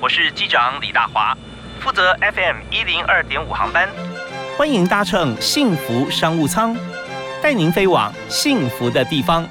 我是机长李大华，负责 FM102.5 航班。欢迎搭乘幸福商务舱，带您飞往幸福的地方。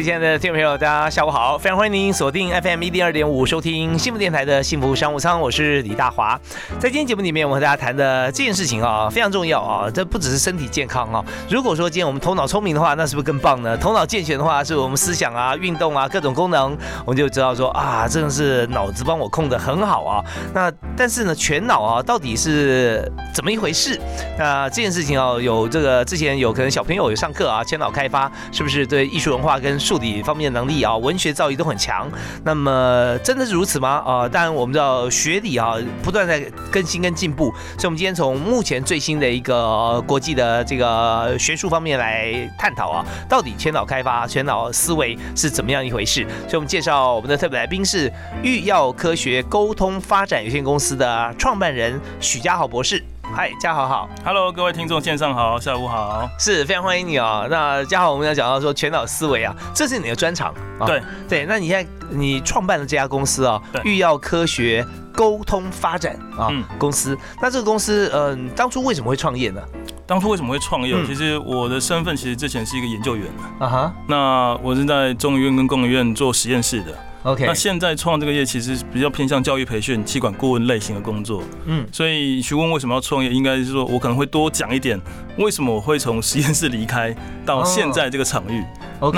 亲爱的听众朋友，大家下午好，非常欢迎您锁定 FM102.5 收听幸福电台的幸福商务舱，我是李大华。在今天节目里面，我和大家谈的这件事情啊，非常重要啊，这不只是身体健康啊，如果说今天我们头脑聪明的话，那是不是更棒呢？头脑健全的话，是我们思想啊、运动啊各种功能，我们就知道说啊，真的是脑子帮我控得很好啊。那但是呢，全脑啊到底是怎么一回事？那这件事情啊，有这个之前有可能小朋友有上课啊，全脑开发是不是对艺术文化跟数理方面的能力啊，文学造诣都很强。那么真的是如此吗？当然我们知道学理啊不断在更新跟进步，所以我们今天从目前最新的一个、国际的这个学术方面来探讨啊，到底全脑开发、全脑思维是怎么样一回事？所以我们介绍我们的特别来宾是育耀科学沟通发展有限公司的创办人许家豪博士。嗨，家豪好 ，Hello， 各位听众，线上好，下午好，是非常欢迎你哦。那家豪，我们要讲到说全脑思维啊，这是你的专长啊。对对，那你现在你创办了这家公司啊，育耀科学沟通发展啊、公司。那这个公司，当初为什么会创业呢？当初为什么会创业？其实我的身份其实之前是一个研究员啊哈。那我是在中医院跟工研院做实验室的。Okay. 那现在创这个业其实比较偏向教育培训、企管顾问类型的工作，所以询问为什么要创业，应该是说我可能会多讲一点，为什么我会从实验室离开到现在这个场域。Oh. Okay.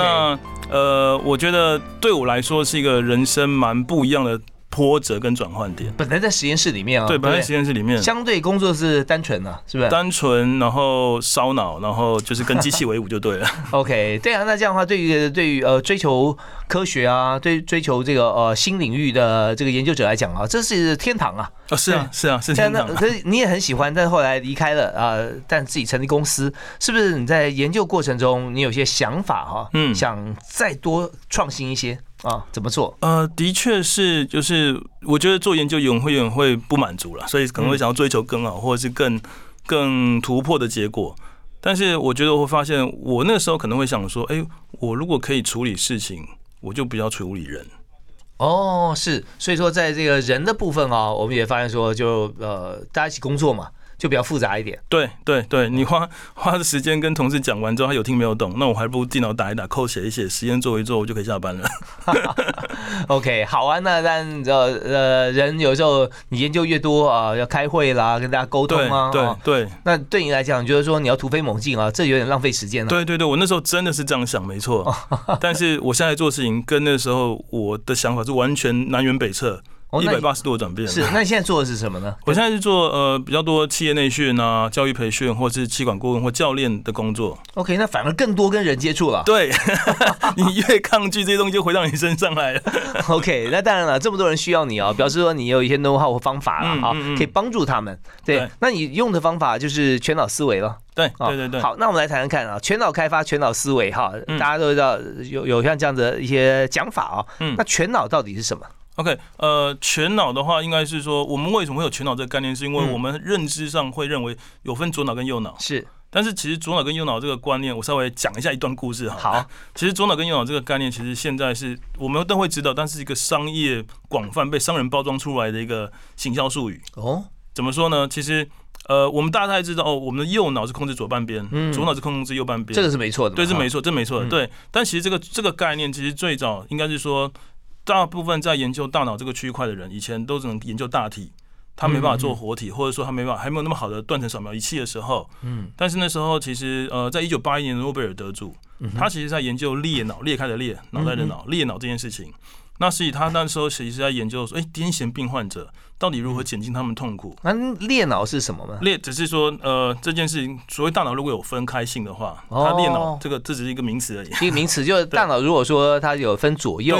那我觉得对我来说是一个人生蛮不一样的波折跟转换点。本来在实验室里面啊，对，本来在实验室里面，相对工作是单纯啊，是不是？单纯，然后烧脑，然后就是跟机器为伍就对了。OK， 对啊，那这样的话，对于追求科学啊，追求这个新领域的这个研究者来讲啊，这是天堂啊。哦，是啊，是啊，是天堂。可是你也很喜欢，但后来离开了啊、但自己成立公司，是不是？你在研究过程中，你有些想法哈、想再多创新一些。啊，怎么做？的确是，就是我觉得做研究永远会不满足了，所以可能会想要追求更好，或者是更突破的结果。但是我觉得我会发现，我那时候可能会想说，哎、我如果可以处理事情，我就不要处理人。哦，是，所以说在这个人的部分啊，我们也发现说就，大家一起工作嘛。就比较复杂一点。对对对，你花的时间跟同事讲完之后，他有听没有懂，那我还不如电脑打一打扣，写一写，实验做一做，我就可以下班了。OK， 好啊，那但人有时候你研究越多啊、要开会啦，跟大家沟通啊，对 对， 对。那对你来讲，就是说你要突飞猛进啊，这有点浪费时间了、啊。对对对，我那时候真的是这样想，没错。但是我现在做事情跟那时候我的想法是完全南辕北辙。180度的转变。是，那你现在做的是什么呢？我现在是做比较多企业内训啊、教育培训，或是企管顾问或教练的工作。OK， 那反而更多跟人接触了。对，你越抗拒这些东西，就回到你身上来了。OK， 那当然了，这么多人需要你啊、哦，表示说你有一些 know-how 或方法啊、可以帮助他们。对，那你用的方法就是全脑思维了。对对对对、哦，好，那我们来谈谈看啊，全脑开发、全脑思维哈，大家都知道有像这样的一些讲法啊、哦。那全脑到底是什么？OK， 全脑的话，应该是说我们为什么会有全脑这个概念，是因为我们认知上会认为有分左脑跟右脑。是，但是其实左脑跟右脑这个观念，我稍微讲一下一段故事好，其实左脑跟右脑这个概念，其实现在是我们都会知道，但是一个商业广泛被商人包装出来的一个行销术语。哦，怎么说呢？其实我们大概知道哦，我们的右脑是控制左半边，左脑是控制右半边，这个是没错的。对，是没错，这没错的。对，但其实这个概念，其实最早应该是说。大部分在研究大脑这个区块的人，以前都只能研究大体，他没办法做活体，或者说他没办法还没有那么好的断层扫描仪器的时候，但是那时候其实在1981年诺贝尔得主，他其实在研究裂脑，裂开的裂，脑袋的脑，裂脑这件事情。那所以他那时候其实在研究说，癫痫病患者到底如何减轻他们痛苦？那裂脑是什么吗？裂只是说，这件事情，所谓大脑如果有分开性的话，它裂脑这只是一个名词而已。一个名词，就是大脑如果说它有分左右，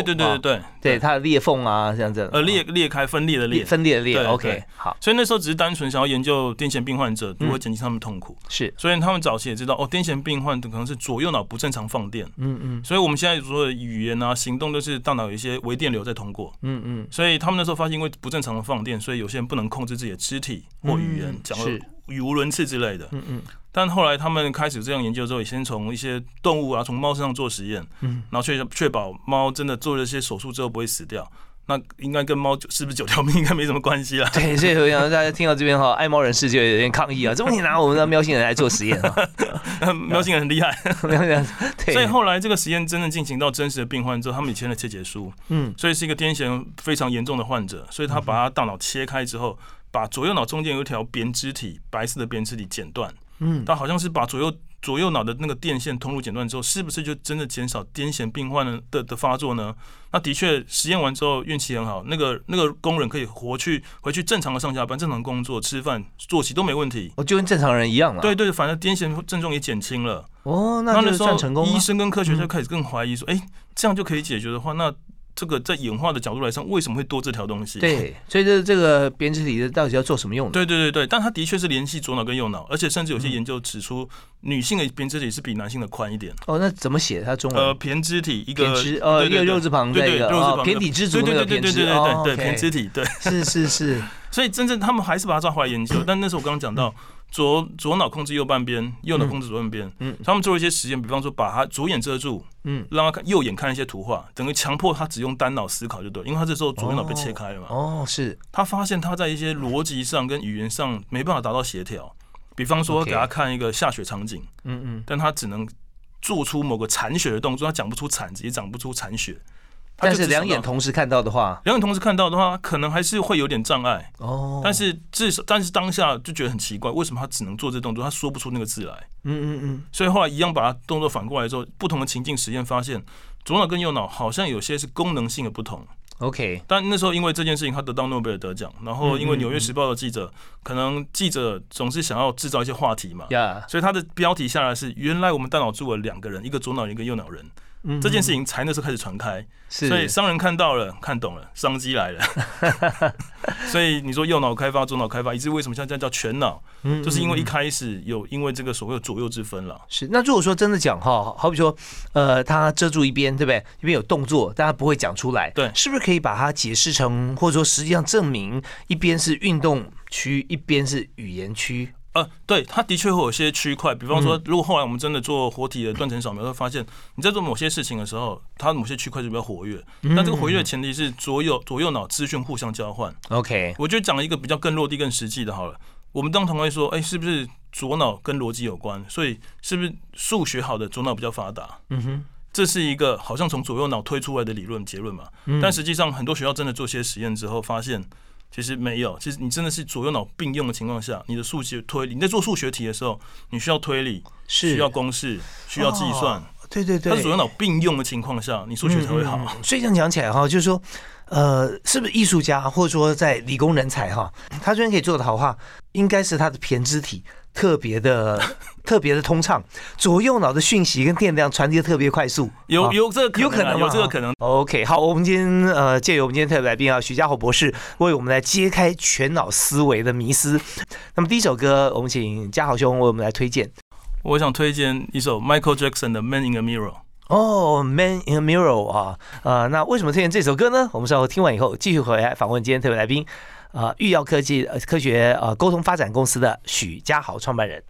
对，它的裂缝啊，这样子。裂开分裂的裂，分裂的裂。OK， 好。所以那时候只是单纯想要研究癫痫病患者如何减轻他们痛苦。是。所以他们早期也知道，癫痫病患者可能是左右脑不正常放电。所以我们现在所有的语言啊、行动都是大脑有一些微电流在通过。所以他们那时候发现，因为不正常的放电。所以有些人不能控制自己的肢体或语言，讲语无伦次之类的。但后来他们开始这样研究之后，也先从一些动物啊，从猫身上做实验，然后确保猫真的做了一些手术之后不会死掉。那应该跟猫是不是九条命应该没什么关系啦。对，所以我想大家听到这边哈，爱猫人士就有点抗议啊，怎么你拿我们的喵星人来做实验啊？喵星人很厉害，所以后来这个实验真正进行到真实的病患之后，他们也签了切结书，所以是一个癫痫非常严重的患者，所以他把他大脑切开之后，把左右脑中间有一条编织体，白色的编织体剪断，他好像是把左右脑的那个电线通路剪断之后，是不是就真的减少癫痫病患 的发作呢？那的确实验完之后运气很好，那个工人可以回去正常的上下班、正常工作、吃饭、作息都没问题，就跟正常人一样了。对对，反正癫痫症状也减轻了。那就算成功了。医生跟科学家开始更怀疑说，这样就可以解决的话，那这个在演化的角度来上，为什么会多这条东西？对，所以这个编织体到底要做什么用的？对，但它的确是联系左脑跟右脑，而且甚至有些研究指出，女性的编织体是比男性的宽一点。那怎么写？它中文胼胝体一个一个肉字旁在一个胼体之足那个胼胝，胼胝体，对，是。所以真正他们还是把它抓回来研究，但那时候我刚刚讲到。左脑控制右半边，右脑控制左半边。他们做了一些实验，比方说把他左眼遮住，让他右眼看一些图画，等于强迫他只用单脑思考就对，因为他这时候左右脑被切开了嘛。是。他发现他在一些逻辑上跟语言上没办法达到协调，比方说给他看一个下雪场景，但他只能做出某个铲雪的动作，他讲不出铲子，也讲不出铲雪。但是两眼同时看到的话，可能还是会有点障碍。但是当下就觉得很奇怪，为什么他只能做这动作，他说不出那个字来。所以后来一样把他动作反过来之后，不同的情境实验发现，左脑跟右脑好像有些是功能性的不同。OK， 但那时候因为这件事情，他得到诺贝尔得奖。然后因为《纽约时报》的记者，可能记者总是想要制造一些话题嘛，所以他的标题下来是：原来我们大脑住了两个人，一个左脑，一个右脑人。这件事情才那时候开始传开，所以商人看到了，看懂了，商机来了。所以你说右脑开发，左脑开发，以至于为什么现在叫全脑，就是因为一开始有因为这个所谓的左右之分了。是，那如果说真的讲哈，好比说，他遮住一边，对不对？一边有动作，但他不会讲出来，对，是不是可以把它解释成，或者说实际上证明，一边是运动区，一边是语言区？对，它的确会有些区块，比方说，如果后来我们真的做活体的断层扫描，会发现你在做某些事情的时候，它某些区块就比较活跃。但这个活跃的前提是左右脑资讯互相交换。OK， 我就讲一个比较更落地、更实际的好了。我们当同学说，是不是左脑跟逻辑有关？所以是不是数学好的左脑比较发达？这是一个好像从左右脑推出来的理论结论嘛。但实际上，很多学校真的做些实验之后，发现。其实没有，其实你真的是左右脑并用的情况下，你的数学推理，你在做数学题的时候，你需要推理，需要公式，需要计算，对，它是左右脑并用的情况下，你数学才会好。所以这样讲起来哈，就是说，是不是艺术家或者说在理工人才哈，他虽然可以做得好话，应该是他的胼胝体特别的通畅，左右脑的讯息跟电量传递的特别快速，有这个可能。OK， 好，我们今天借由我们今天特别来宾啊，徐家侯博士为我们来揭开全脑思维的迷思。那么第一首歌，我们请家侯兄为我们来推荐。我想推荐一首 Michael Jackson 的《Man in a Mirror》。Man in a Mirror 啊，那为什么推荐这首歌呢？我们稍后听完以后，继续回来访问今天特别来宾。育耀科学沟通发展公司的许家豪创办人。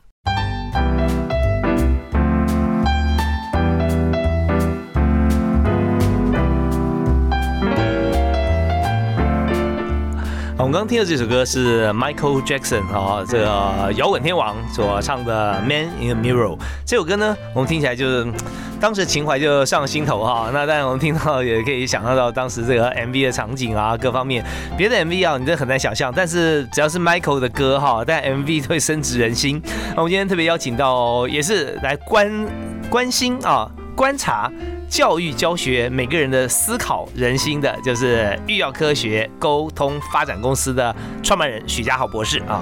我们刚刚听的这首歌是 Michael Jackson 这个摇滚天王所唱的《Man in a Mirror》。这首歌呢，我们听起来就是当时情怀就上心头哈。那当然我们听到也可以想象到当时这个 MV 的场景啊，各方面。别的 MV 啊，你真的很难想象，但是只要是 Michael 的歌哈，但 MV 会深植人心。那我们今天特别邀请到，也是来关心啊，观察。教育教学每个人的思考人心的，就是育耀科学沟通发展公司的创办人许家豪博士啊。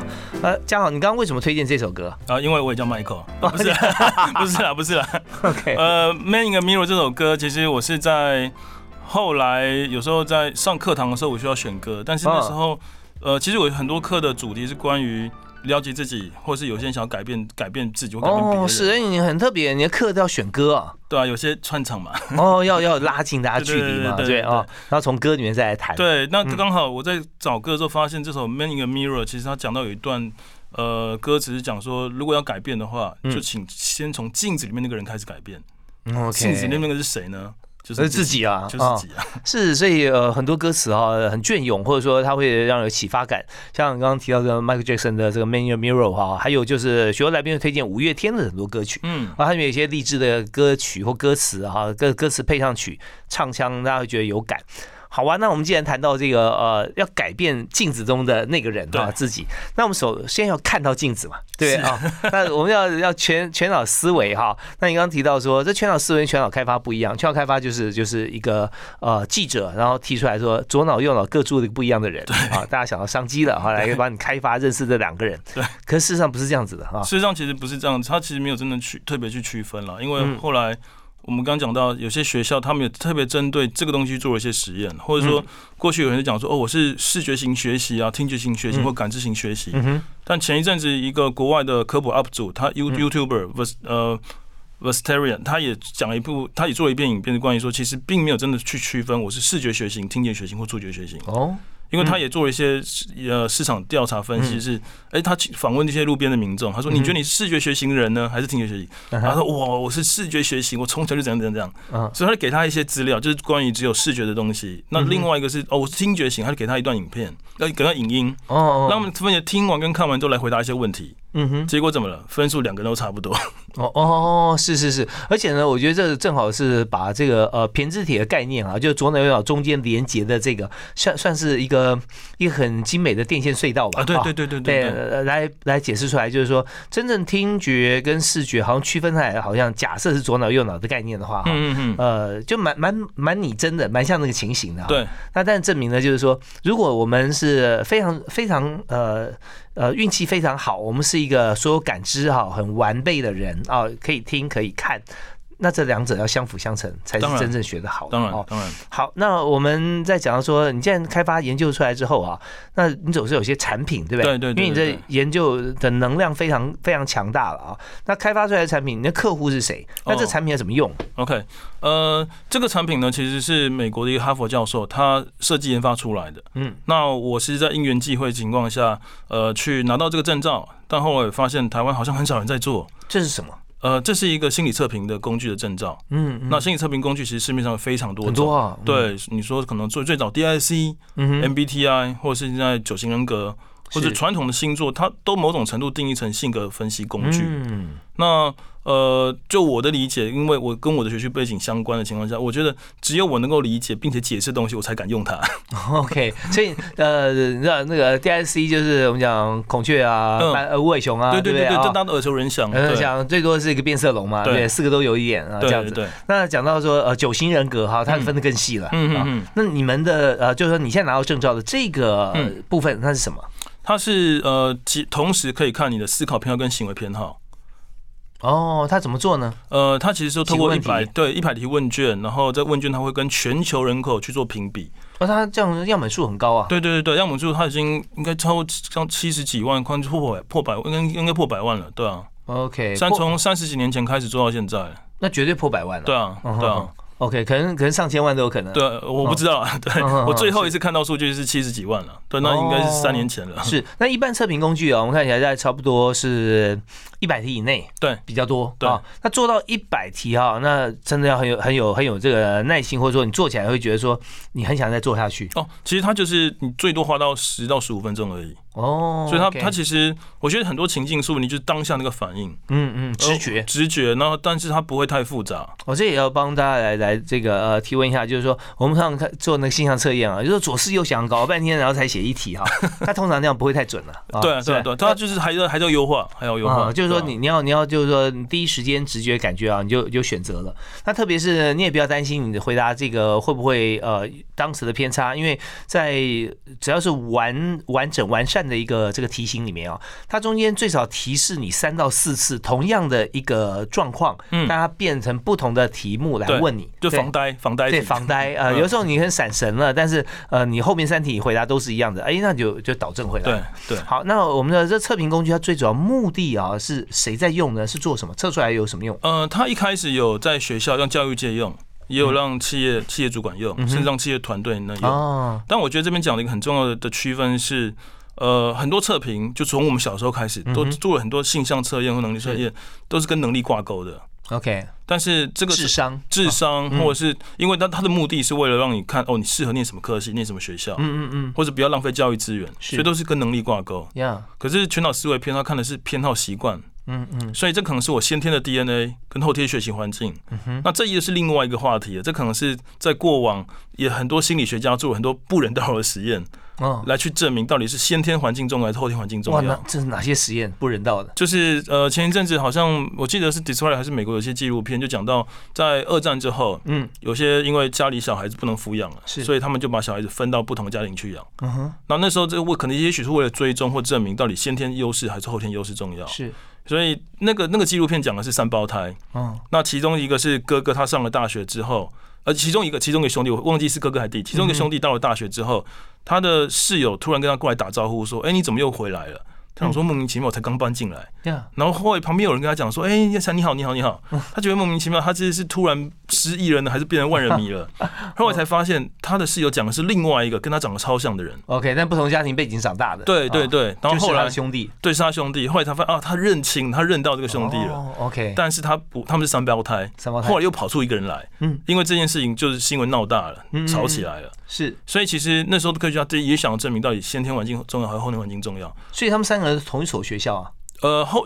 家豪，你刚刚为什么推荐这首歌啊？因为我也叫 Michael， 不是不是啦，不是啦。OK， Man in a Mirror 这首歌，其实我是在后来有时候在上课堂的时候，我需要选歌，但是那时候其实我有很多课的主题是关于了解自己，或是有些人想要改变自己，或改变别人。哦，是，你很特别，你的课都要选歌啊。对啊，有些串场嘛。哦，要拉近大家距离嘛， 对哦。然后从歌里面再来谈。对，那刚好我在找歌的时候发现，这首《Man in a Mirror》其实他讲到有一段，歌词是讲说，如果要改变的话，就请先从镜子里面那个人开始改变。镜子里面那个是谁呢？就是自己啊，就是自己啊，是，所以很多歌词啊很隽永，或者说它会让人有启发感。像刚刚提到的 Michael Jackson 的这个 Man in a Mirror 哈，还有就是许多来宾推荐五月天的很多歌曲，然后他们有一些励志的歌曲或歌词哈，歌词配上曲唱腔，大家会觉得有感。好啊，那我们既然谈到这个要改变镜子中的那个人啊自己，那我们首先要看到镜子嘛，对啊、那我们要全脑思维哈。那你刚刚提到说这全脑思维、全脑开发不一样，全脑开发就是一个记者，然后提出来说左脑右脑各住了不一样的人啊，大家想到商机了哈，来帮你开发认识这两个人。对，可是事实上不是这样子的哈。事实上其实不是这样子，他其实没有真的特别去区分了，因为后来。我们刚刚讲到，有些学校他们有特别针对这个东西做了一些实验，或者说过去有人讲说，哦，我是视觉型学习啊、听觉型学习或感知型学习。但前一阵子一个国外的科普 UP 主，他 YouTuber Vastarian， 他也做了一遍影片，关于说其实并没有真的去区分我是视觉学习、听觉学习或触觉学习。哦，因为他也做了一些市场调查分析，是他访问那些路边的民众，他说你觉得你是视觉学习的人呢，还是听觉学习？他说哇，我是视觉学习，我从小就怎样，所以他就给他一些资料，就是关于只有视觉的东西。那另外一个是我是听觉型，他就给他一段影片，给他影音，让他们分别听完跟看完之后来回答一些问题。结果怎么了？分数两个人都差不多。哦，是，而且呢，我觉得这正好是把这个胼胝体的概念啊，就是左脑右脑中间连接的这个，算是一个很精美的电线隧道吧。啊，对，来解释出来，就是说，真正听觉跟视觉好像区分开来，好像假设是左脑右脑的概念的话，就蛮拟真的，蛮像那个情形的。对。那但证明呢，就是说，如果我们是非常运气非常好，我们是一个所有感知很完备的人啊，可以听可以看，那这两者要相辅相成，才是真正学得好的。当然。好，那我们在讲到说，你既然开发研究出来之后啊，那你总是有些产品，对不对？对。因为你这研究的能量非常非常强大了啊。那开发出来的产品，你的客户是谁？那这产品要怎么用？OK， 这个产品呢，其实是美国的一个哈佛教授他设计研发出来的。那我是在因缘际会情况下，去拿到这个证照，但后来我发现台湾好像很少人在做。这是什么？这是一个心理测评的工具的证照。那心理测评工具其实市面上非常多种，很多啊。对，你说可能最早 DISC、MBTI， 或是现在九型人格，或者传统的星座，它都某种程度定义成性格分析工具。那就我的理解，因为我跟我的学习背景相关的情况下，我觉得只有我能够理解并且解释东西，我才敢用它。OK， 所以那个 DISC 就是我们讲孔雀啊、无尾熊啊，对，正当的耳熟能详。讲最多是一个变色龙嘛，对，四个都有一点啊，这样子。对。那讲到说九型人格哈，它分得更细了。那你们的就是说你现在拿到证照的这个部分，它是什么？它是同时可以看你的思考偏好跟行为偏好。哦，他怎么做呢？他其实是透过一百题问卷，然后在问卷他会跟全球人口去做评比。他这样样本数很高啊。对，样本数他已经应该超过70几万，快破百，应该破百万了，对啊。OK， 从30几年前开始做到现在，那绝对破百万了。对啊。OK， 可能上千万都有可能。对，我不知道。对，我最后一次看到数据是70几万了。对，那应该是3年前了。是，那一般测评工具啊，我们看起来在差不多是100题以内，对，比较多。对，那做到100题哈，那真的要很有这个耐心，或者说你做起来会觉得说你很想再做下去。哦，其实它就是你最多花到10到15分钟而已。哦，所以他其实我觉得很多情境说你就是当下那个反应，嗯嗯，直觉，然后但是它不会太复杂。我这也要帮大家来这个提问一下，就是说我们常常做那个性向测验啊，就是左思右想搞半天，然后才写一题哈，它通常那样不会太准了、啊。对、啊、对、啊、对、啊，它就是还要优化，还要优化。就是说你要就是说你第一时间直觉感觉啊，你就选择了。那特别是你也不要担心你的回答这个会不会当时的偏差，因为在只要是完善。的一个这个题型里面啊，它中间最少提示你3到4次同样的一个状况，但它变成不同的题目来问你，就防呆，对防呆啊。有时候你很闪神了，但是你后面3题你回答都是一样的，哎，那就导正回来了。对对。好，那我们的这测评工具它最主要目的啊是谁在用呢？是做什么？测出来有什么用？它一开始有在学校让教育界用。也有让企业主管用，甚至让企业团队能用、哦。但我觉得这边讲的一个很重要的区分是，很多测评就从我们小时候开始，都做了很多性向测验或能力测验，都是跟能力挂钩的。OK， 但是这个智商，或者是因为它的目的是为了让你看哦，你适合念什么科系，念什么学校，或者不要浪费教育资源，所以都是跟能力挂钩。Yeah. 可是全脑思维偏好看的是偏好习惯。所以这可能是我先天的 DNA 跟后天学习环境，那这也是另外一个话题了。这可能是在过往也很多心理学家做很多不人道的实验，来去证明到底是先天环境重要还是后天环境重要。这是哪些实验不人道的？就是前一阵子好像我记得是 Discovery 还是美国有些纪录片就讲到，在2战之后，有些因为家里小孩子不能抚养了，所以他们就把小孩子分到不同家庭去养。那时候这可能也许是为了追踪或证明到底先天优势还是后天优势重要。是。所以那个纪录片讲的是3胞胎，那其中一个是哥哥，他上了大学之后，其中一个兄弟，我忘记是哥哥还是弟，其中一个兄弟到了大学之后，他的室友突然跟他过来打招呼说：“哎，你怎么又回来了？”他想说莫名其妙，我才刚搬进来。然后后来旁边有人跟他讲说：“哎，你好。”他觉得莫名其妙，他这是突然失忆了呢，还是变成万人迷了？后来才发现他的室友讲的是另外一个跟他长得超像的人。OK， 但不同家庭背景长大的。对对对，然后后来兄弟，对，是他兄弟。后来他发现啊，他认清，他认到这个兄弟了。OK， 但是他们是3胞胎，后来又跑出一个人来。因为这件事情就是新闻闹大了，吵起来了。是，所以其实那时候科学家也想证明到底先天环境重要还是后天环境重要。所以他们3个人是同一所学校啊？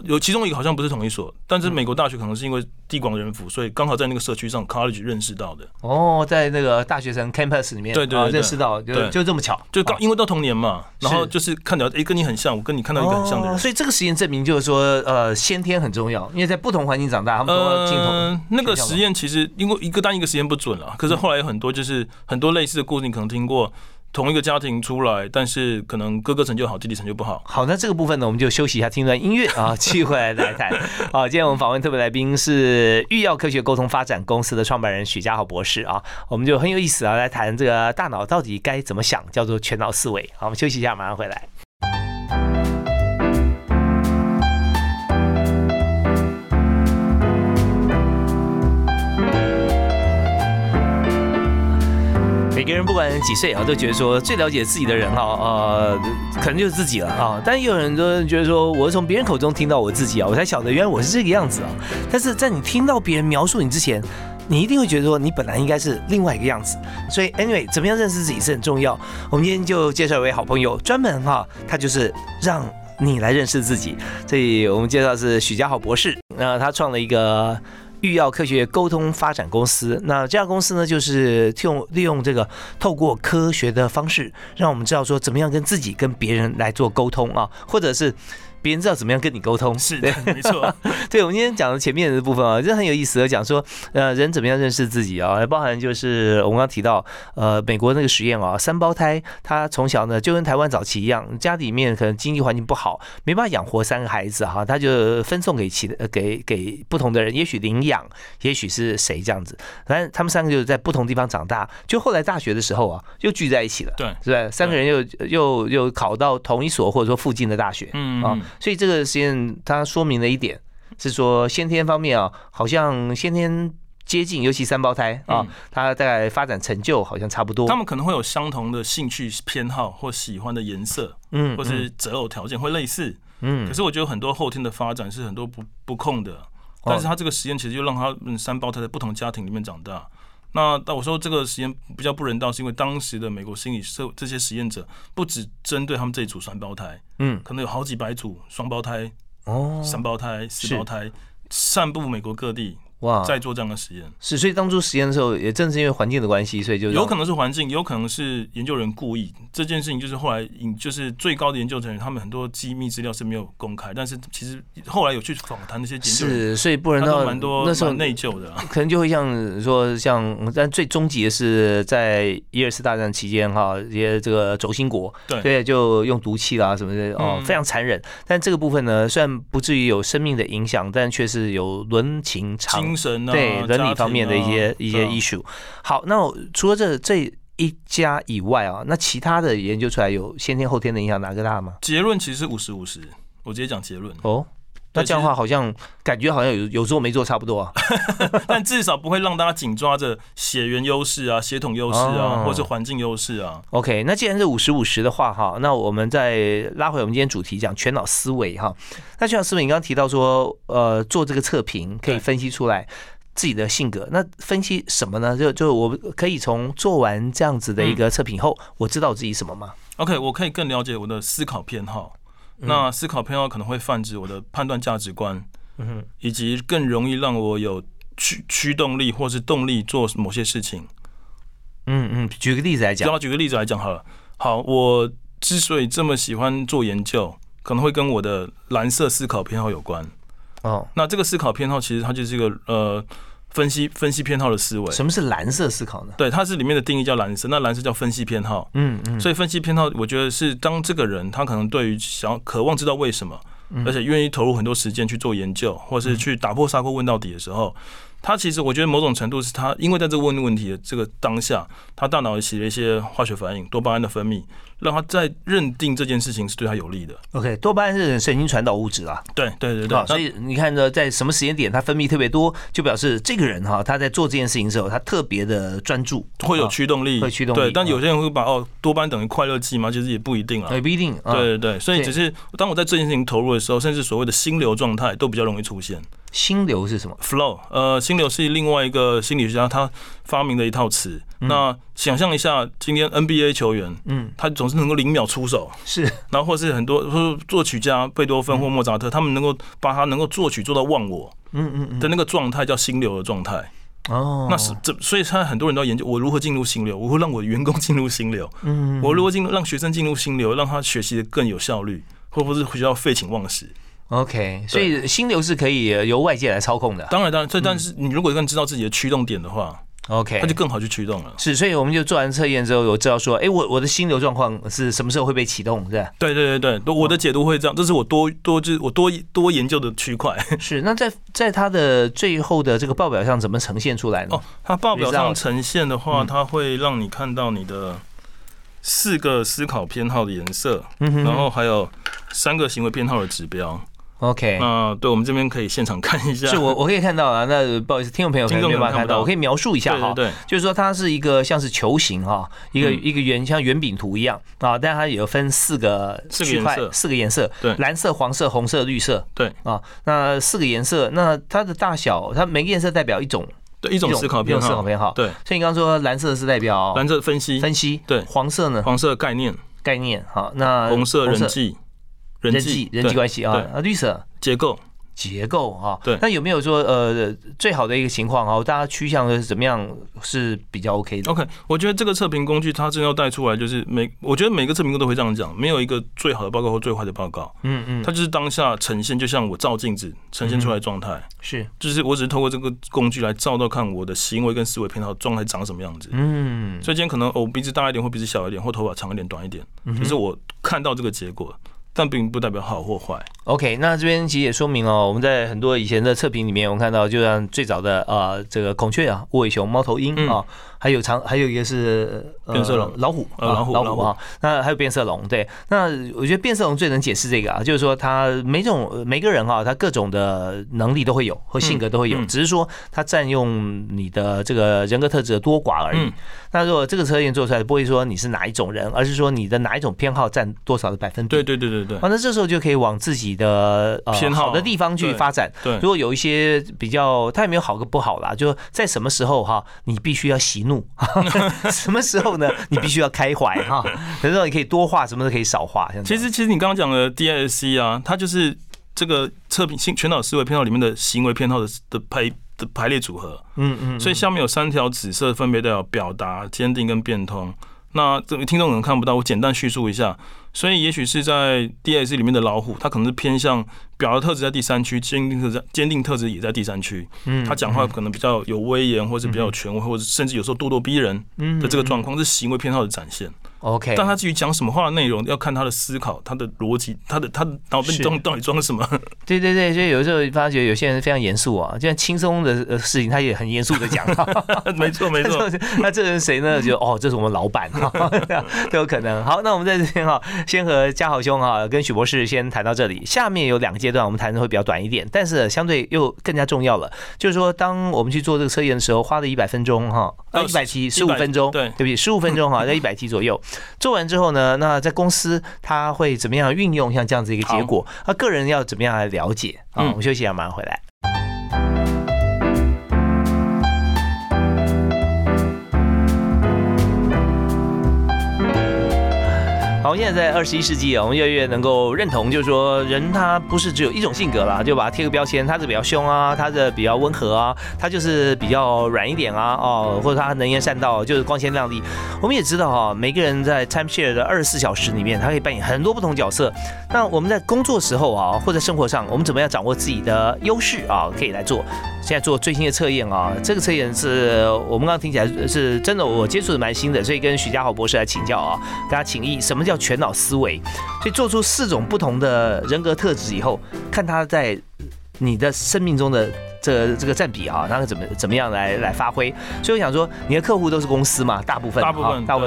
有其中一个好像不是同一所，但是美国大学可能是因为地广人稠，所以刚好在那个社区上 college 认识到的。哦，在那个大学城 campus 里面，对，认识到，就这么巧，就因为都同年嘛，然后就是看到跟你很像，我跟你看到一个很像的人，所以这个实验证明就是说，先天很重要，因为在不同环境长大，他们都要进同。那个实验其实因为一个实验不准了，可是后来有很多就是很多类似的故事，你可能听过。同一个家庭出来，但是可能哥哥成就好，弟弟成就不好。好，那这个部分呢，我们就休息一下，听一段音乐啊，继续回来谈。好，今天我们访问特别来宾是育药科学沟通发展公司的创办人许家豪博士啊，我们就很有意思啊，来谈这个大脑到底该怎么想，叫做全脑思维。好，我们休息一下，马上回来。每个人不管几岁啊，都觉得说最了解自己的人啊，可能就是自己了啊。但也有人都觉得说，我是从别人口中听到我自己啊，我才晓得原来我是这个样子啊。但是在你听到别人描述你之前，你一定会觉得说你本来应该是另外一个样子。所以 anyway， 怎么样认识自己是很重要。我们今天就介绍一位好朋友，专门哈，他就是让你来认识自己。所以我们介绍的是许家豪博士，那他创了一个。育药科学沟通发展公司，那这家公司呢，就是利用这个透过科学的方式，让我们知道说怎么样跟自己、跟别人来做沟通啊，或者是。别人知道怎么样跟你沟通，是的，没错。对，我们今天讲的前面的部分啊，这很有意思的，讲说人怎么样认识自己啊，包含就是我们刚刚提到美国那个实验啊，3胞胎，他从小呢就跟台湾早期一样，家里面可能经济环境不好，没办法养活3个孩子哈，他就分送给不同的人，也许领养，也许是谁这样子，反正他们3个就是在不同地方长大，就后来大学的时候啊，又聚在一起了，对，是吧？3个人又考到同一所或者说附近的大学，啊。所以这个实验它说明了一点，是说先天方面啊，好像先天接近，尤其3胞胎啊，它大概发展成就好像差不多。他们可能会有相同的兴趣偏好或喜欢的颜色，或是择偶条件会类似，可是我觉得很多后天的发展是很多不控的，但是他这个实验其实就让他3胞胎在不同家庭里面长大。那我说这个实验比较不人道，是因为当时的美国心理这些实验者不只针对他们这一组双胞胎，可能有好几百组双胞胎、三胞胎、四胞胎，散布美国各地。在做这样的实验，是，所以当初实验的时候，也正是因为环境的关系，所以就有可能是环境，有可能是研究人故意。这件事情就是后来，就是最高的研究人员，他们很多机密资料是没有公开，但是其实后来有去访谈那些研究人，是，所以不能到蛮多那时候内疚的、可能就会像，但最终极的是在一二次大战期间哈，一些这个轴心国，对，就用毒气啦什么的哦，非常残忍。但这个部分呢，虽然不至于有生命的影响，但却是有伦情长。精神啊，对伦理方面的一些 issue。好，那除了这一家以外啊，那其他的研究出来有先天后天的影响，哪个大吗？结论其实是50-50，我直接讲结论。那这样的话好像感觉好像有做没做差不多啊，但至少不会让大家紧抓着血缘优势啊、血统优势啊，或是环境优势啊。OK， 那既然是50-50的话哈，那我们再拉回我们今天主题讲全脑思维哈。那全脑思维你刚刚提到说，做这个测评可以分析出来自己的性格，那分析什么呢？就我可以从做完这样子的一个测评后，我知道我自己什么吗 ？OK， 我可以更了解我的思考偏好。那思考偏好可能会泛指我的判断价值观，以及更容易让我有驱动力或是动力做某些事情。举个例子来讲好了。好，我之所以这么喜欢做研究，可能会跟我的蓝色思考偏好有关。那这个思考偏好其实它就是一个分析偏好的思维。什么是蓝色思考呢？对，它是里面的定义叫蓝色，那蓝色叫分析偏好。所以分析偏好，我觉得是当这个人他可能对于渴望知道为什么，而且愿意投入很多时间去做研究，或是去打破砂锅问到底的时候，他其实我觉得某种程度是他因为在这个问题的这个当下，他大脑起了一些化学反应，多巴胺的分泌，让他在认定这件事情是对他有利的。OK， 多巴胺是神经传导物质啊。对、所以你看呢，在什么时间点他分泌特别多，就表示这个人哈，他在做这件事情的时候，他特别的专注，会有驱动力，对，但有些人会把多巴胺等于快乐剂嘛，其实也不一定啊，也不一定。对，所以只是当我在这件事情投入的时候，甚至所谓的心流状态都比较容易出现。心流是什么 ？Flow， 心流是另外一个心理学家他发明的一套词。那想象一下，今天 NBA 球员，他总是能够0秒出手，是，然后或是很多作曲家贝多芬或莫扎特，他们能够把他能够作曲做到忘我，的那个状态叫心流的状态。那是所以他很多人都要研究我如何进入心流，我会让我的员工进入心流，我如何让学生进入心流，让他学习的更有效率，或不是学校废寝忘食。OK， 所以心流是可以由外界来操控的。当然，但是你如果更知道自己的驱动点的话，OK， 它就更好去驱动了。是，所以我们就做完测验之后，我知道说，我的心流状况是什么时候会被启动，是吧？对，我的解读会这样，这是我多研究的区块。是，那在它的最后的这个报表上怎么呈现出来呢？它报表上呈现的话，它会让你看到你的4个思考偏好的颜色，然后还有3个行为偏好的指标。OK， 对，我们这边可以现场看一下。是我可以看到啊，那不好意思，听众朋友可能没办法看到，我可以描述一下哈。对，就是说它是一个像是球形哈，一个圆，像圆饼图一样啊，但它也有分4个区块，4个颜色，对，蓝色、黄色、红色、绿色，对啊，那4个颜色，那它的大小，它每个颜色代表一种思考偏好，对。所以你刚刚说蓝色是代表蓝色分析，对，黄色呢？黄色概念，好，那红色人际关系啊，绿色结构啊，对。那有没有说最好的一个情况啊，大家趋向是怎么样是比较 OK 的 ？OK， 我觉得这个测评工具它真的要带出来，就是我觉得每个测评工具都会这样讲，没有一个最好的报告或最坏的报告，它就是当下呈现，就像我照镜子呈现出来的状态，是，就是我只是透过这个工具来照到看我的行为跟思维偏好状态长什么样子，所以今天可能我鼻子大一点，或鼻子小一点，或头发长一点、短一点，就是我看到这个结果。但并不代表好或坏。OK， 那这边其实也说明我们在很多以前的测评里面，我们看到就像最早的这个孔雀啊、尾熊、猫头鹰啊，还有一个是变色龙、老虎啊，那还有变色龙。对，那我觉得变色龙最能解释这个啊，就是说他每个人他各种的能力都会有，和性格都会有，只是说他占用你的这个人格特质的多寡而已。那如果这个测验做出来，不会说你是哪一种人，而是说你的哪一种偏好占多少的百分比。对。对对。那这时候就可以往自己的偏好的地方去发展。对，如果有一些比较，它也没有好跟不好啦，就在什么时候哈，你必须要息怒，什么时候呢，你必须要开怀哈。有时候你可以多画，什么时候可以少画。其实你刚刚讲的 DISC 啊，它就是这个测评全脑思维偏好里面的行为偏好的排列组合。所以下面有三条紫色，分别代表表达、坚定跟变通。那听众可能看不到，我简单叙述一下。所以也许是在 DISC 里面的老虎，它可能是偏向表达特质在第三区，坚定特质也在第三区。他讲话可能比较有威严，或是比较有权威，或者甚至有时候咄咄逼人的这个状况，是行为偏好的展现。OK， 但他至于讲什么话的内容，要看他的思考、他的逻辑、他的脑袋中到底装什么。对对对，所以有时候发觉有些人非常严肃啊，就像轻松的事情，他也很严肃的讲。没错没错。那这人谁呢？就哦，这是我们老板，都有可能。好，那我们在这边哈，先和家豪兄哈跟许博士先谈到这里。下面有两个阶段，我们谈的会比较短一点，但是相对又更加重要了。就是说，当我们去做这个测验的时候，花了100分钟哈，115分钟，对不对？15分钟哈，在100题左右。做完之后呢，那在公司他会怎么样运用像这样子一个结果？那个人要怎么样来了解？我们休息一下，马上回来。好，我们现在在21世纪啊，我们越来越能够认同，就是说人他不是只有一种性格啦，就把它贴个标签，他是比较凶啊，他是比较温和啊，他就是比较软一点啊，哦，或者他能言善道，就是光鲜亮丽。我们也知道啊，每个人在 timeshare 的24小时里面，他可以扮演很多不同角色。那我们在工作时候啊，或者生活上，我们怎么样掌握自己的优势啊，可以来做。现在做最新的测验啊，这个测验是我们刚刚听起来是真的，我接触的蛮新的，所以跟许家豪博士来请教啊，跟他请益什么叫全脑思维，所以做出4种不同的人格特质以后，看他在你的生命中的这个占比啊，那怎么样来发挥？所以我想说，你的客户都是公司嘛，大部分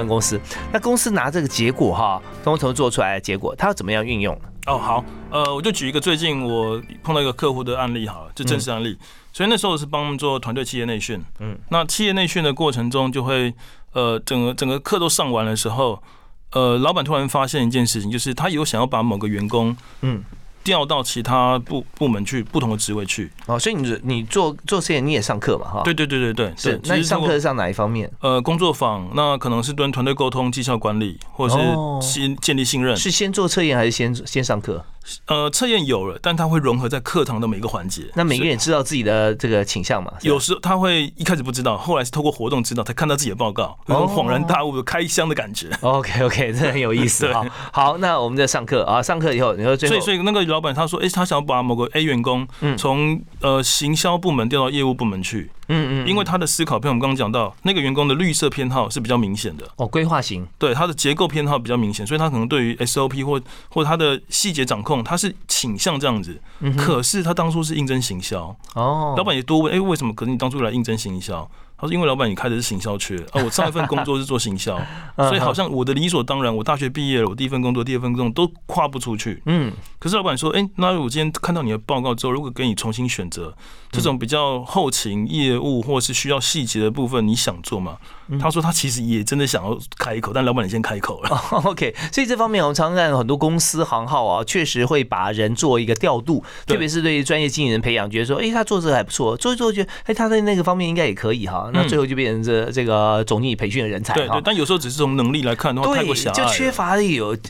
公司，那公司拿这个结果哈，从做出来的结果，他要怎么样运用？哦，好，我就举一个最近我碰到一个客户的案例好了，就真实案例。所以那时候是帮他们做团队企业内训，那企业内训的过程中，就会整个课都上完的时候。老板突然发现一件事情，就是他有想要把某个员工，调到其他部门去，不同的职位去。哦，所以你做实验你也上课嘛，哈？对对对对对，是。那你上课是上哪一方面？工作坊，那可能是跟团队沟通、绩效管理，或者是建立信任。是先做测验还是先上课？测验有了，但它会融合在课堂的每个环节。那每个人也知道自己的这个倾向嘛？有时他会一开始不知道，后来是透过活动知道，才看到自己的报告，有种恍然大悟的开箱的感觉。OK， 这很有意思啊。好，那我们在上课啊，上课以后，你说最后，所以那个老板他说，他想把某个 A 员工从行销部门调到业务部门去。因为他的思考偏，我们刚刚讲到那个员工的绿色偏好是比较明显的哦，规划型，对他的结构偏好比较明显，所以他可能对于 SOP 或他的细节掌控，他是倾向这样子。可是他当初是应征行销哦，老板也多问，为什么？可是你当初来应征行销，他说因为老板你开的是行销缺啊，我上一份工作是做行销，所以好像我的理所当然，我大学毕业了，我第一份工作、第二份工作都跨不出去。可是老板说，那我今天看到你的报告之后，如果给你重新选择，这种比较后勤业务或是需要细节的部分，你想做吗？他说他其实也真的想要开口，但老板你先开口了。OK， 所以这方面我们常看很多公司行号啊，确实会把人做一个调度，特别是对专业经理人培养，觉得说，他做这个还不错，做一做觉得，他在那个方面应该也可以哈。那最后就变成这个总经理培训的人才。对对，但有时候只是从能力来看的话，太过狭隘了，就缺乏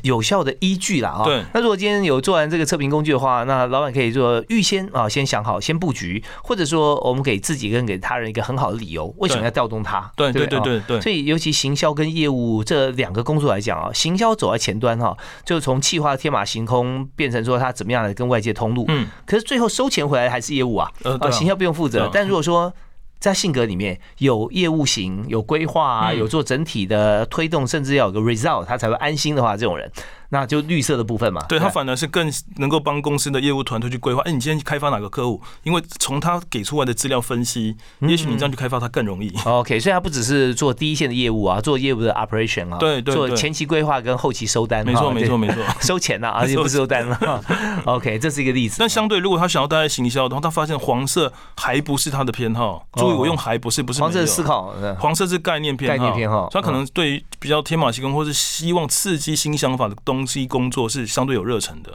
有效的依据啦。对，那如果今天有做完这个测评工具的话，那老板可以做预先啊，先想好，先布局，或者说我们给自己跟给他人一个很好的理由，为什么要调动他？对对对对对。所以尤其行销跟业务这两个工作来讲啊，行销走在前端哈，就从企划天马行空变成说他怎么样来跟外界通路。可是最后收钱回来还是业务啊，行销不用负责。但如果说在性格里面有业务型、有规划、有做整体的推动，甚至要有个 result， 他才会安心的话，这种人，那就绿色的部分嘛。对，他反而是更能够帮公司的业务团队去规划。你今天开发哪个客户？因为从他给出来的资料分析，也许你这样去开发他更容易。OK， 所以他不只是做第一线的业务啊，做业务的 operation 啊，对对，做前期规划跟后期收单。没错没错没错，收钱啊，而且不收单了。OK， 这是一个例子。但相对，如果他想要待在行销，然后他发现黄色还不是他的偏好。注意，我用还不是黄色思考，黄色是概念偏好，所以他可能对于比较天马行空或是希望刺激新想法的东东西工作是相对有热忱的。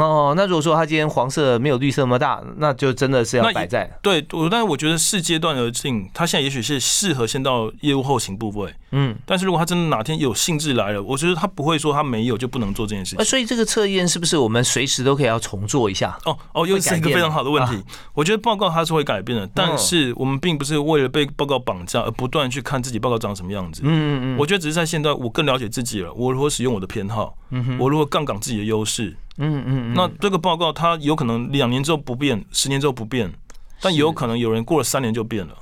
哦，那如果说他今天黄色没有绿色那么大，那就真的是要摆在对。但是我觉得是阶段而定，他现在也许是适合先到业务后勤部位，嗯，但是如果他真的哪天有兴致来了，我觉得他不会说他没有就不能做这件事情。所以这个测验是不是我们随时都可以要重做一下？哦，又是一个非常好的问题。我觉得报告它是会改变的，但是我们并不是为了被报告绑架而不断去看自己报告长什么样子。嗯嗯嗯，我觉得只是在现在我更了解自己了，我如何使用我的偏好，我如何杠杆自己的优势。嗯嗯，那这个报告它有可能2年之后不变，10年之后不变，但也有可能有人过了3年就变了。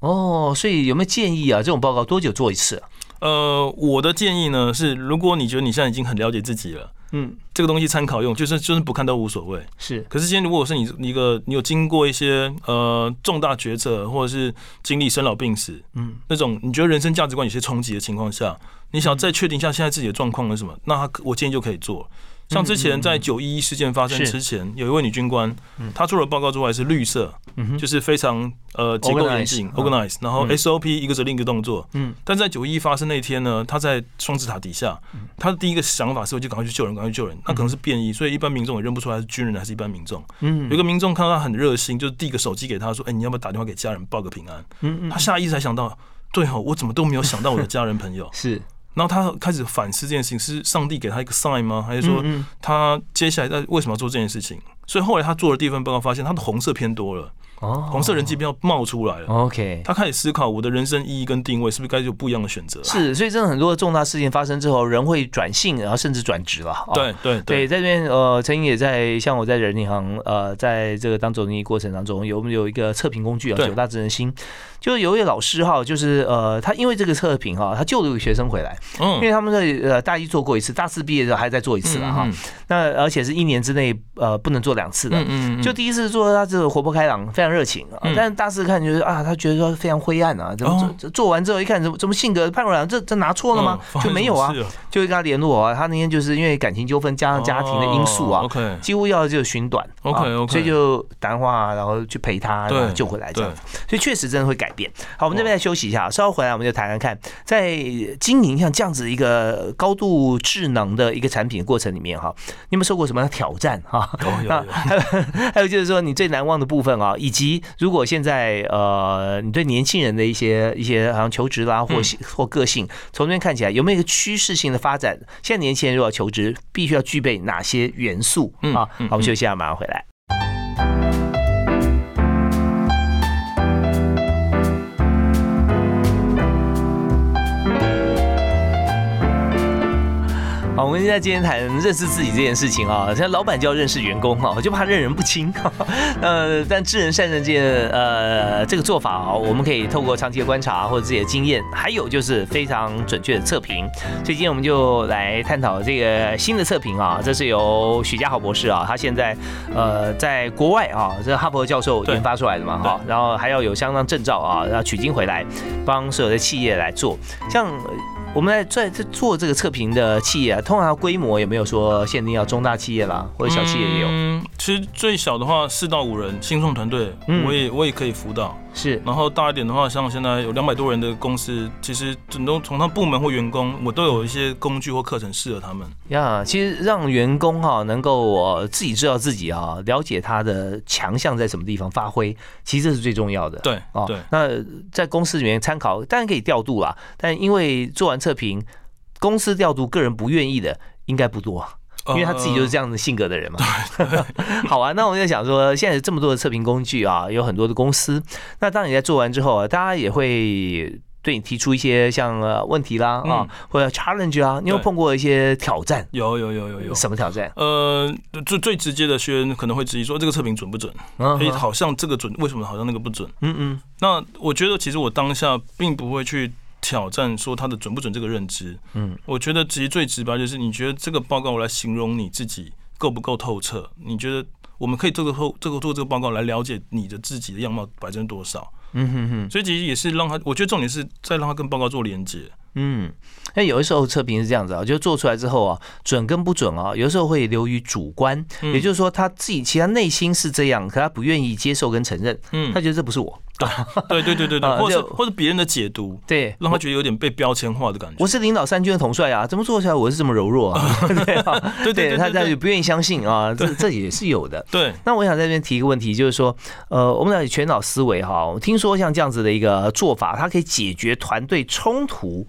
哦，所以有没有建议啊？这种报告多久做一次啊？我的建议呢是，如果你觉得你现在已经很了解自己了，嗯，这个东西参考用，就是不看都无所谓。是，可是今天如果是你有经过一些重大决策，或者是经历生老病死，嗯，那种你觉得人生价值观有些冲击的情况下，你想再确定一下现在自己的状况是什么，那我建议就可以做。像之前在911事件发生之前，有一位女军官，她做了报告出来是绿色，就是非常结构严谨 organize， 然后 SOP 一个指令一个动作。但在911发生那天呢，她在双子塔底下，她的第一个想法是我就赶快去救人，赶快去救人。那可能是便衣，所以一般民众也认不出来是军人还是一般民众。有一个民众看到她很热心，就是递个手机给她说：“哎，你要不要打电话给家人报个平安？”她下意识才想到，对哦，我怎么都没有想到我的家人朋友。是。然后他开始反思这件事情，是上帝给他一个 sign 吗？还是说他接下来为什么要做这件事情？所以后来他做了第一份报告，发现他的红色偏多了，红色人际标冒出来了。OK， 他开始思考我的人生意义跟定位是不是该有不一样的选择。是，所以真的很多重大事件发生之后，人会转性，然后甚至转职了。对对 对，在这边曾经也在像我在人银行在这个当总经理过程当中，有一个测评工具啊，九大职能星。就是有一位老师哈，就是他因为这个测评哈，他救了一个学生回来，因为他们在大一做过一次，大四毕业的时候还在做一次了哈。那而且是1年之内不能做2次的。就第一次做他这个活泼开朗，非常热情啊，但是大四看就是啊，他觉得说非常灰暗啊，做完之后一看怎么性格判断这拿错了吗？就没有啊，就会跟他联络啊。他那天就是因为感情纠纷加上家庭的因素啊，几乎要就寻短 ，OK， 所以就打电话然后去陪他，然后救回来这样。所以确实真的会改。好，我们这边再休息一下，稍后回来我们就谈谈看，在经营像这样子一个高度智能的一个产品的过程里面哈，你有没有受过什么样的挑战哈？还有就是说你最难忘的部分啊，以及如果现在你对年轻人的一些好像求职啦或个性，从这边看起来有没有一个趋势性的发展？现在年轻人如果要求职，必须要具备哪些元素啊？好，我们休息一下，马上回来。好，我们现在今天谈认识自己这件事情啊，像老板就要认识员工哈，就怕认人不清。但知人善任这个做法啊，我们可以透过长期的观察或者自己的经验，还有就是非常准确的测评。所以今天我们就来探讨这个新的测评啊，这是由许家豪博士啊，他现在在国外啊，这哈佛教授研发出来的嘛哈，然后还要有相当证照啊，要取经回来帮所有的企业来做。像我们在做这个测评的企业啊，通常规模有没有说限定要中大企业啦，或者小企业也有？其实最小的话4到5人，新创团队，我也可以辅导。是，然后大一点的话，像现在有200多人的公司，其实整都从他部门或员工，我都有一些工具或课程适合他们。呀，其实让员工哈能够自己知道自己啊，了解他的强项在什么地方发挥，其实这是最重要的。对，对。那在公司里面参考，当然可以调度啦，但因为做完测评，公司调度个人不愿意的应该不多。因为他自己就是这样的性格的人嘛。好啊，那我就想说，现在这么多的测评工具啊，有很多的公司。那当你在做完之后啊，大家也会对你提出一些像问题啦啊，或者 challenge 啊，你有碰过一些挑战？有。什么挑战？最直接的学员可能会质疑说这个测评准不准？哎，好像这个准，为什么好像那个不准？那我觉得其实我当下并不会去挑战说他的准不准这个认知，我觉得其实最直白就是你觉得这个报告来形容你自己够不够透彻？你觉得我们可以做这个报告来了解你的自己的样貌% 多少？所以其实也是让他，我觉得重点是再让他跟报告做连接。因为有的时候测评是这样子啊，就做出来之后啊，准跟不准啊，有的时候会流于主观，也就是说他自己其实内心是这样，可他不愿意接受跟承认，他觉得这不是我。对对对对对，或者别人的解读，对，让他觉得有点被标签化的感觉。我是领导三军的统帅啊，怎么做起来我是这么柔弱啊？对啊，对对，他就不愿意相信啊，这也是有的。对，那我想在这边提一个问题，就是说，我们讲全脑思维哈，我听说像这样子的一个做法，它可以解决团队冲突，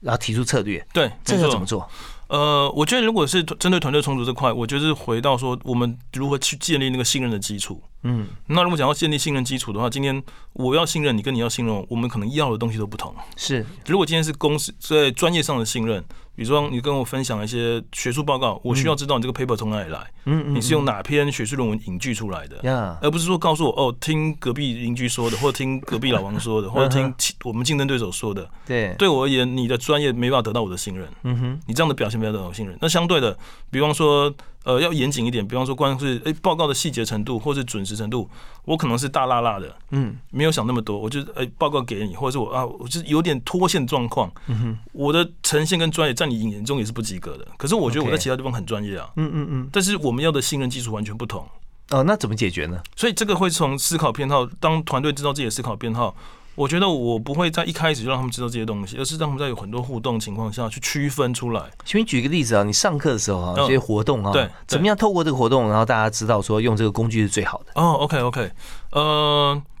然后提出策略。对，这个怎么做？我觉得如果是针对团队冲突这块，我就是回到说我们如何去建立那个信任的基础。嗯，那如果想要建立信任基础的话，今天我要信任你，跟你要信任我，我们可能要的东西都不同。是，如果今天是公司在专业上的信任，比如说你跟我分享一些学术报告，我需要知道你这个 paper 从哪里来，嗯，你是用哪篇学术论文引据出来的，嗯，而不是说告诉我哦，听隔壁邻居说的，或者听隔壁老王说的，或者听我们竞争对手说的。对，对我而言，你的专业没办法得到我的信任。嗯哼，你这样的表现没办法得到我信任。那相对的，比方说，要严谨一点，比方说光是报告的细节程度或是准时程度，我可能是大辣辣的，嗯，没有想那么多，我就报告给你，或者是我就是有点脱线状况，嗯，我的呈现跟专业在你眼中也是不及格的，可是我觉得我在其他地方很专业啊，嗯嗯嗯，但是我们要的信任基础完全不同，哦，那怎么解决呢？所以这个会从思考偏好，当团队知道自己的思考偏好，我觉得我不会在一开始就让他们知道这些东西，而是让他们在有很多互动情况下去区分出来。请你举一个例子啊，你上课的时候啊，这些活动啊，对，怎么样透过这个活动，然后大家知道说用这个工具是最好的。哦 ，OK，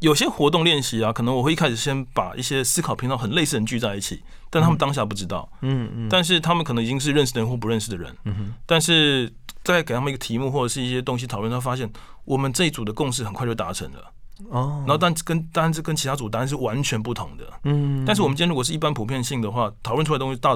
有些活动练习啊，可能我会一开始先把一些思考偏好很类似的人聚在一起，但他们当下不知道，嗯嗯，但是他们可能已经是认识的人或不认识的人，嗯哼，但是再给他们一个题目或者是一些东西讨论，他发现我们这一组的共识很快就达成了。哦，然后但跟其他组答案是完全不同的，嗯，但是我们今天如果是一般普遍性的话，讨论出来的东西大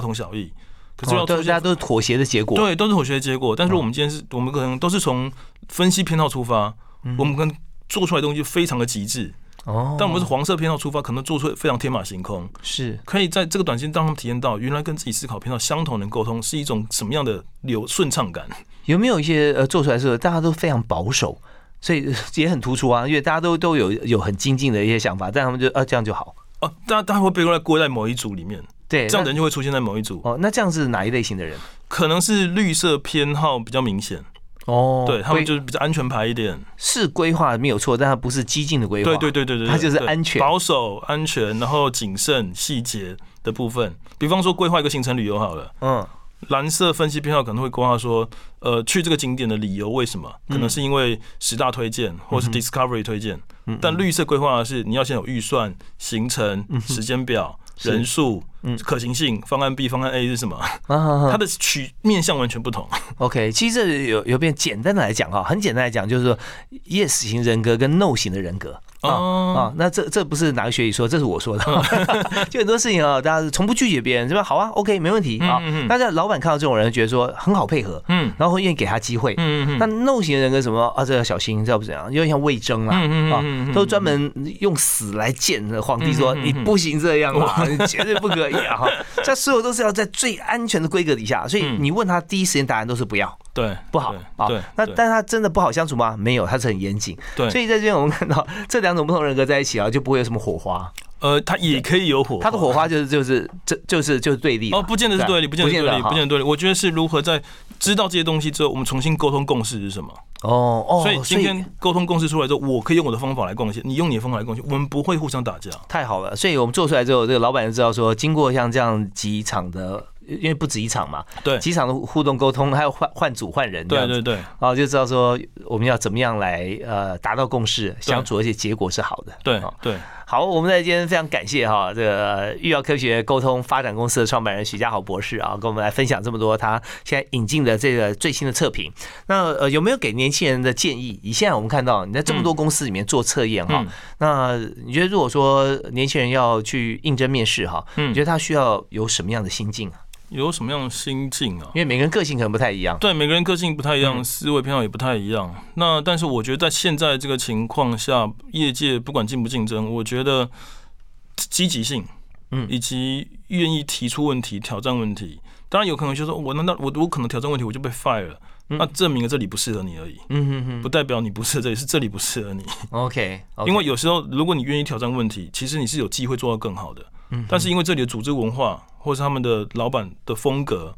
同小异，可是要大家都是妥协的结果，对，都是妥协的结果。但是我们今天我们可能都是从分析偏好出发，我们跟做出来的东西非常的极致，哦，但我们是黄色偏好出发，可能做出非常天马行空，是可以在这个短期当中体验到，原来跟自己思考偏好相同的沟通是一种什么样的顺畅感。有没有一些做出来的时候大家都非常保守？所以也很突出啊，因为大家都有很精进的一些想法，但他们就这样就好哦，大家会被归在某一组里面，对，这样的人就会出现在某一组。哦，那这样是哪一类型的人？可能是绿色偏好比较明显哦，对，他们就是比较安全牌一点，是规划没有错，但他不是激进的规划，对对对对对，他就是安全、保守、安全，然后谨慎、细节的部分。比方说规划一个行程旅游好了，嗯。蓝色分析偏好可能会规划说，去这个景点的理由为什么？可能是因为10大推荐，或是 Discovery 推荐。但绿色规划是你要先有预算、行程、时间表、人数、可行性、方案 B、方案 A 是什么？它的面向完全不同。OK， 其实这有变简单的来讲哈，很简单来讲就是说 ，Yes 型人格跟 No 型的人格。啊，那这不是哪个学理说，这是我说的，就很多事情啊，大家从不拒绝别人，是吧？好啊 ，OK， 没问题啊。大家老板看到这种人，觉得说很好配合，嗯，然后会愿意给他机会，嗯，那 No 型的人跟什么啊，这要小心，这要不怎样，有点像魏征啦，啊，都专门用死来见皇帝，说你不行这样啊，你绝对不可以啊，这所有都是要在最安全的规格底下，所以你问他第一时间答案都是不要。对，不好啊。对，那但他真的不好相处吗？没有，他是很严谨。对，所以在这边我们看到这两种不同人格在一起啊，就不会有什么火花。他也可以有火花，他的火花就是对立哦，不见得是对立，不见得对立。我觉得是如何在知道这些东西之后，我们重新沟通共识是什么。哦哦，所以今天沟通共识出来之后，我可以用我的方法来贡献，你用你的方法来贡献，我们不会互相打架。太好了，所以我们做出来之后，这个老板就知道说，经过像这样几场的。因为不止一场嘛，对，几场的互动沟通，还有换组换人，对对对，然后就知道说我们要怎么样来达到共识相处，而且结果是好的，对对。好，我们在今天非常感谢哈，这个育瑶科学沟通发展公司的创办人许家豪博士啊，跟我们来分享这么多他现在引进的这个最新的测评。那有没有给年轻人的建议？以现在我们看到你在这么多公司里面做测验哈，那你觉得如果说年轻人要去应征面试哈，你觉得他需要有什么样的心境啊？有什么样的心境啊？因为每个人个性可能不太一样，对，每个人个性不太一样，思维偏好也不太一样。那但是我觉得在现在这个情况下，业界不管竞不竞争，我觉得积极性，以及愿意提出问题、挑战问题。当然有可能就是说我难道我可能挑战问题我就被 fire 了？那证明了这里不适合你而已，不代表你不适合这里，是这里不适合你。OK， 因为有时候如果你愿意挑战问题，其实你是有机会做到更好的。但是因为这里的组织文化或是他们的老板的风格，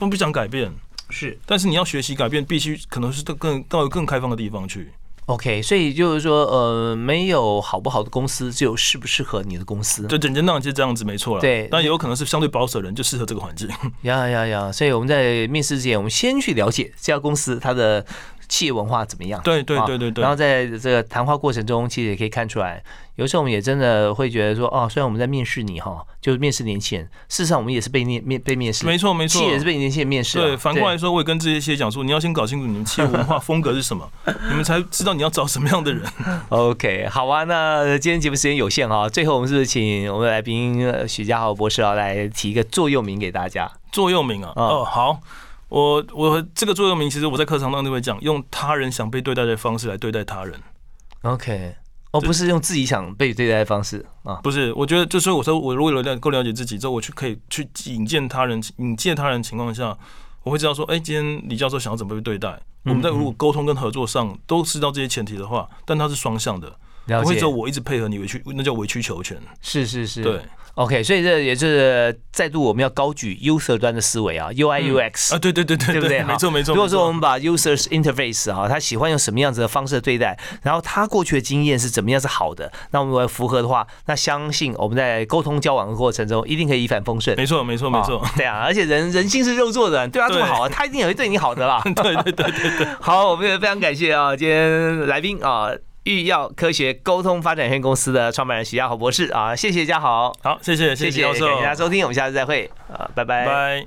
不想改变，是，但是你要学习改变，必须可能是到更开放的地方去。OK， 所以就是说，没有好不好的公司，只有适不适合你的公司。对，简单讲就是这样子，没错啦。对，但也有可能是相对保守的人就适合这个环境。呀呀呀！所以我们在面试之前，我们先去了解这家公司它的企业文化怎么样。对对对对对。然后在这个谈话过程中，其实也可以看出来，有时候我们也真的会觉得说，哦，虽然我们在面试你哈，就是面试年轻人，事实上我们也是被面试。没错没错，企业也是被年轻人面试。对，反过来说，我也跟这些企业讲说，你要先搞清楚你们企业文化风格是什么，你们才知道。你要找什么样的人？OK， 好啊。那今天节目时间有限啊，最后我们是不是请我们来宾许家豪博士啊来提一个座右铭给大家？座右铭啊，哦，好，我这个座右铭，其实我在课堂上都会讲，用他人想被对待的方式来对待他人。OK， 哦，不是用自己想被对待的方式啊，不是。我觉得就是我说，我如果够了解自己之后，我去可以去引荐他人情况下。我会知道说，哎，今天李教授想要怎么被对待？我们在如果沟通跟合作上都知道这些前提的话，但它是双向的，不会只有我一直配合你委曲，那叫委曲求全。是是是，对。OK， 所以这也就是再度我们要高举 user 端的思维啊 ，UI UX 啊，对对对对，对不对？没错没错。如果说我们把 user interface 啊，他喜欢用什么样子的方式对待，然后他过去的经验是怎么样是好的，那我们符合的话，那相信我们在沟通交往的过程中一定可以一帆风顺。没错没错没错，对啊，而且人性是肉做的，对他这么好，他一定也会对你好的啦。对对对对对。好，我们也非常感谢啊，今天来宾啊。育耀科学沟通发展有限公司的创办人许家豪博士啊，谢谢家豪，好，谢谢，谢谢，感谢大家收听，我们下次再会，拜拜。